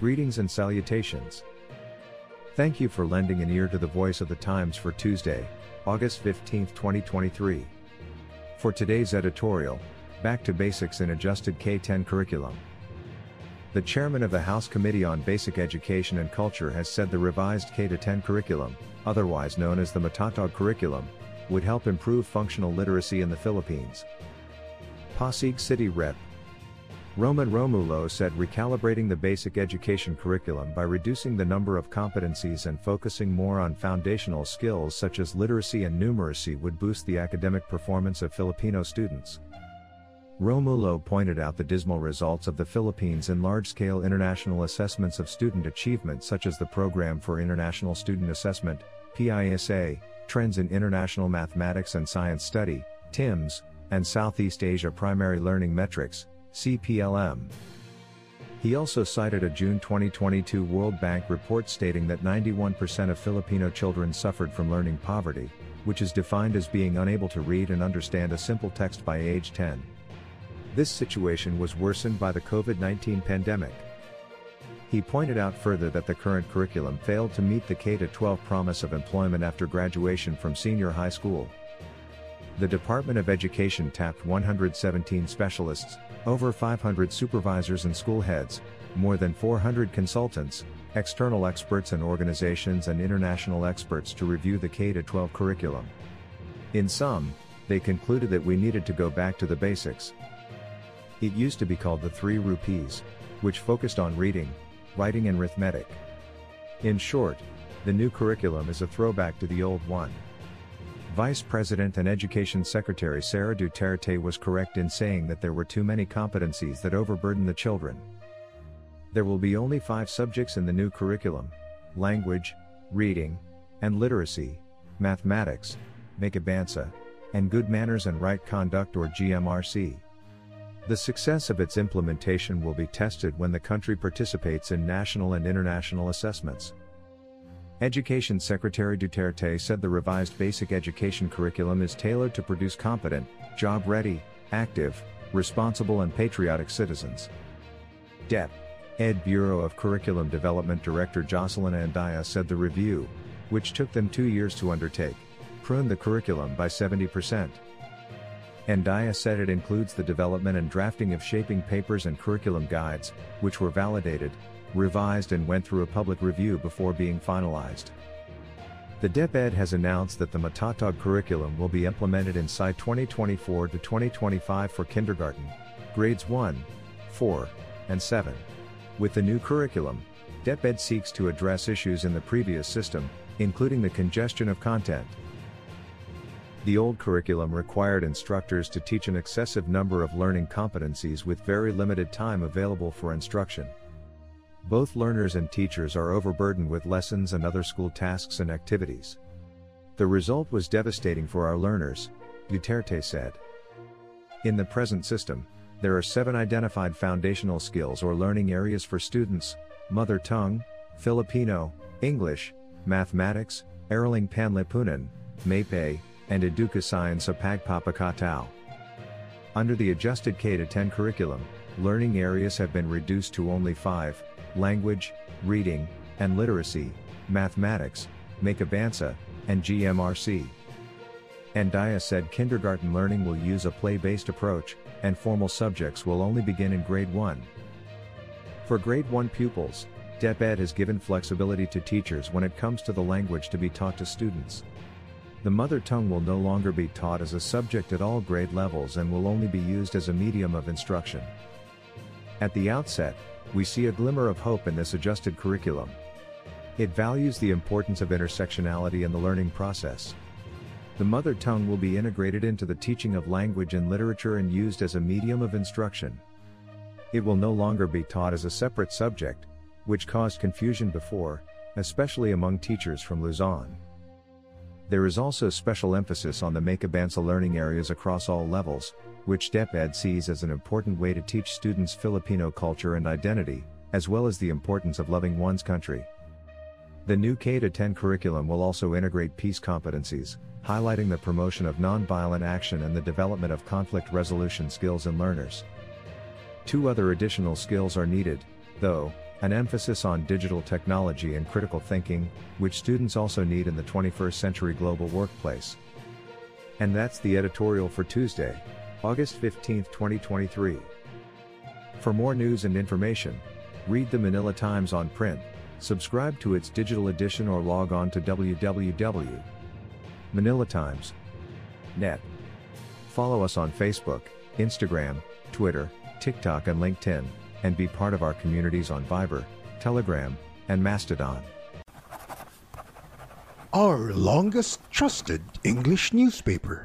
Greetings and salutations. Thank you for lending an ear to the voice of the Times for Tuesday, August 15, 2023. For today's editorial, back to basics in adjusted K-10 curriculum. The chairman of the House Committee on Basic Education and Culture has said the revised K-10 curriculum, otherwise known as the Matatag Curriculum, would help improve functional literacy in the Philippines. Pasig City Rep. Roman Romulo said recalibrating the basic education curriculum by reducing the number of competencies and focusing more on foundational skills such as literacy and numeracy would boost the academic performance of Filipino students. Romulo pointed out the dismal results of the Philippines in large-scale international assessments of student achievement such as the Program for International Student Assessment, PISA, Trends in International Mathematics and Science Study, TIMSS, and Southeast Asia Primary Learning Metrics, CPLM. He also cited a June 2022 World Bank report stating that 91% of Filipino children suffered from learning poverty, which is defined as being unable to read and understand a simple text by age 10. This situation was worsened by the COVID-19 pandemic. He pointed out further that the current curriculum failed to meet the K-12 promise of employment after graduation from senior high school. The Department of Education tapped 117 specialists, over 500 supervisors and school heads, more than 400 consultants, external experts and organizations and international experts to review the K-12 curriculum. In sum, they concluded that we needed to go back to the basics. It used to be called the 3 Rupees, which focused on reading, writing and arithmetic. In short, the new curriculum is a throwback to the old one. Vice President and Education Secretary Sara Duterte was correct in saying that there were too many competencies that overburden the children. There will be only 5 subjects in the new curriculum: language, reading, and literacy, mathematics, makabansa, and good manners and right conduct or GMRC. The success of its implementation will be tested when the country participates in national and international assessments. Education Secretary Duterte said the revised basic education curriculum is tailored to produce competent, job-ready, active, responsible and patriotic citizens. DepEd Bureau of Curriculum Development Director Jocelyn Andaya said the review, which took them 2 years to undertake, pruned the curriculum by 70%. Andaya said it includes the development and drafting of shaping papers and curriculum guides, which were validated, revised and went through a public review before being finalized. The DepEd has announced that the Matatag curriculum will be implemented inside 2024 to 2025 for kindergarten, grades 1, 4, and 7. With the new curriculum, DepEd seeks to address issues in the previous system, including the congestion of content. The old curriculum required instructors to teach an excessive number of learning competencies with very limited time available for instruction. Both learners and teachers are overburdened with lessons and other school tasks and activities. The result was devastating for our learners, Duterte said. In the present system, there are 7 identified foundational skills or learning areas for students: mother tongue, Filipino, English, mathematics, araling panlipunan, MAPEH, and edukasyon sa pagpapakatao. Under the adjusted K-10 curriculum, learning areas have been reduced to only 5: language, reading, and literacy, mathematics, makabansa, and GMRC. Andaya said kindergarten learning will use a play-based approach, and formal subjects will only begin in grade 1. For grade 1 pupils, DepEd has given flexibility to teachers when it comes to the language to be taught to students. The mother tongue will no longer be taught as a subject at all grade levels and will only be used as a medium of instruction. At the outset, we see a glimmer of hope in this adjusted curriculum. It values the importance of intersectionality in the learning process. The mother tongue will be integrated into the teaching of language and literature and used as a medium of instruction. It will no longer be taught as a separate subject, which caused confusion before, especially among teachers from Luzon. There is also special emphasis on the makabansa learning areas across all levels, which DepEd sees as an important way to teach students Filipino culture and identity, as well as the importance of loving one's country. The new K-10 curriculum will also integrate peace competencies, highlighting the promotion of nonviolent action and the development of conflict resolution skills in learners. 2 other additional skills are needed, though: an emphasis on digital technology and critical thinking, which students also need in the 21st century global workplace. And that's the editorial for Tuesday, August 15, 2023. For more news and information, read the Manila Times on print, subscribe to its digital edition, or log on to www.manilatimes.net. Follow us on Facebook, Instagram, Twitter, TikTok and LinkedIn, and be part of our communities on Viber, Telegram, and Mastodon. Our longest trusted English newspaper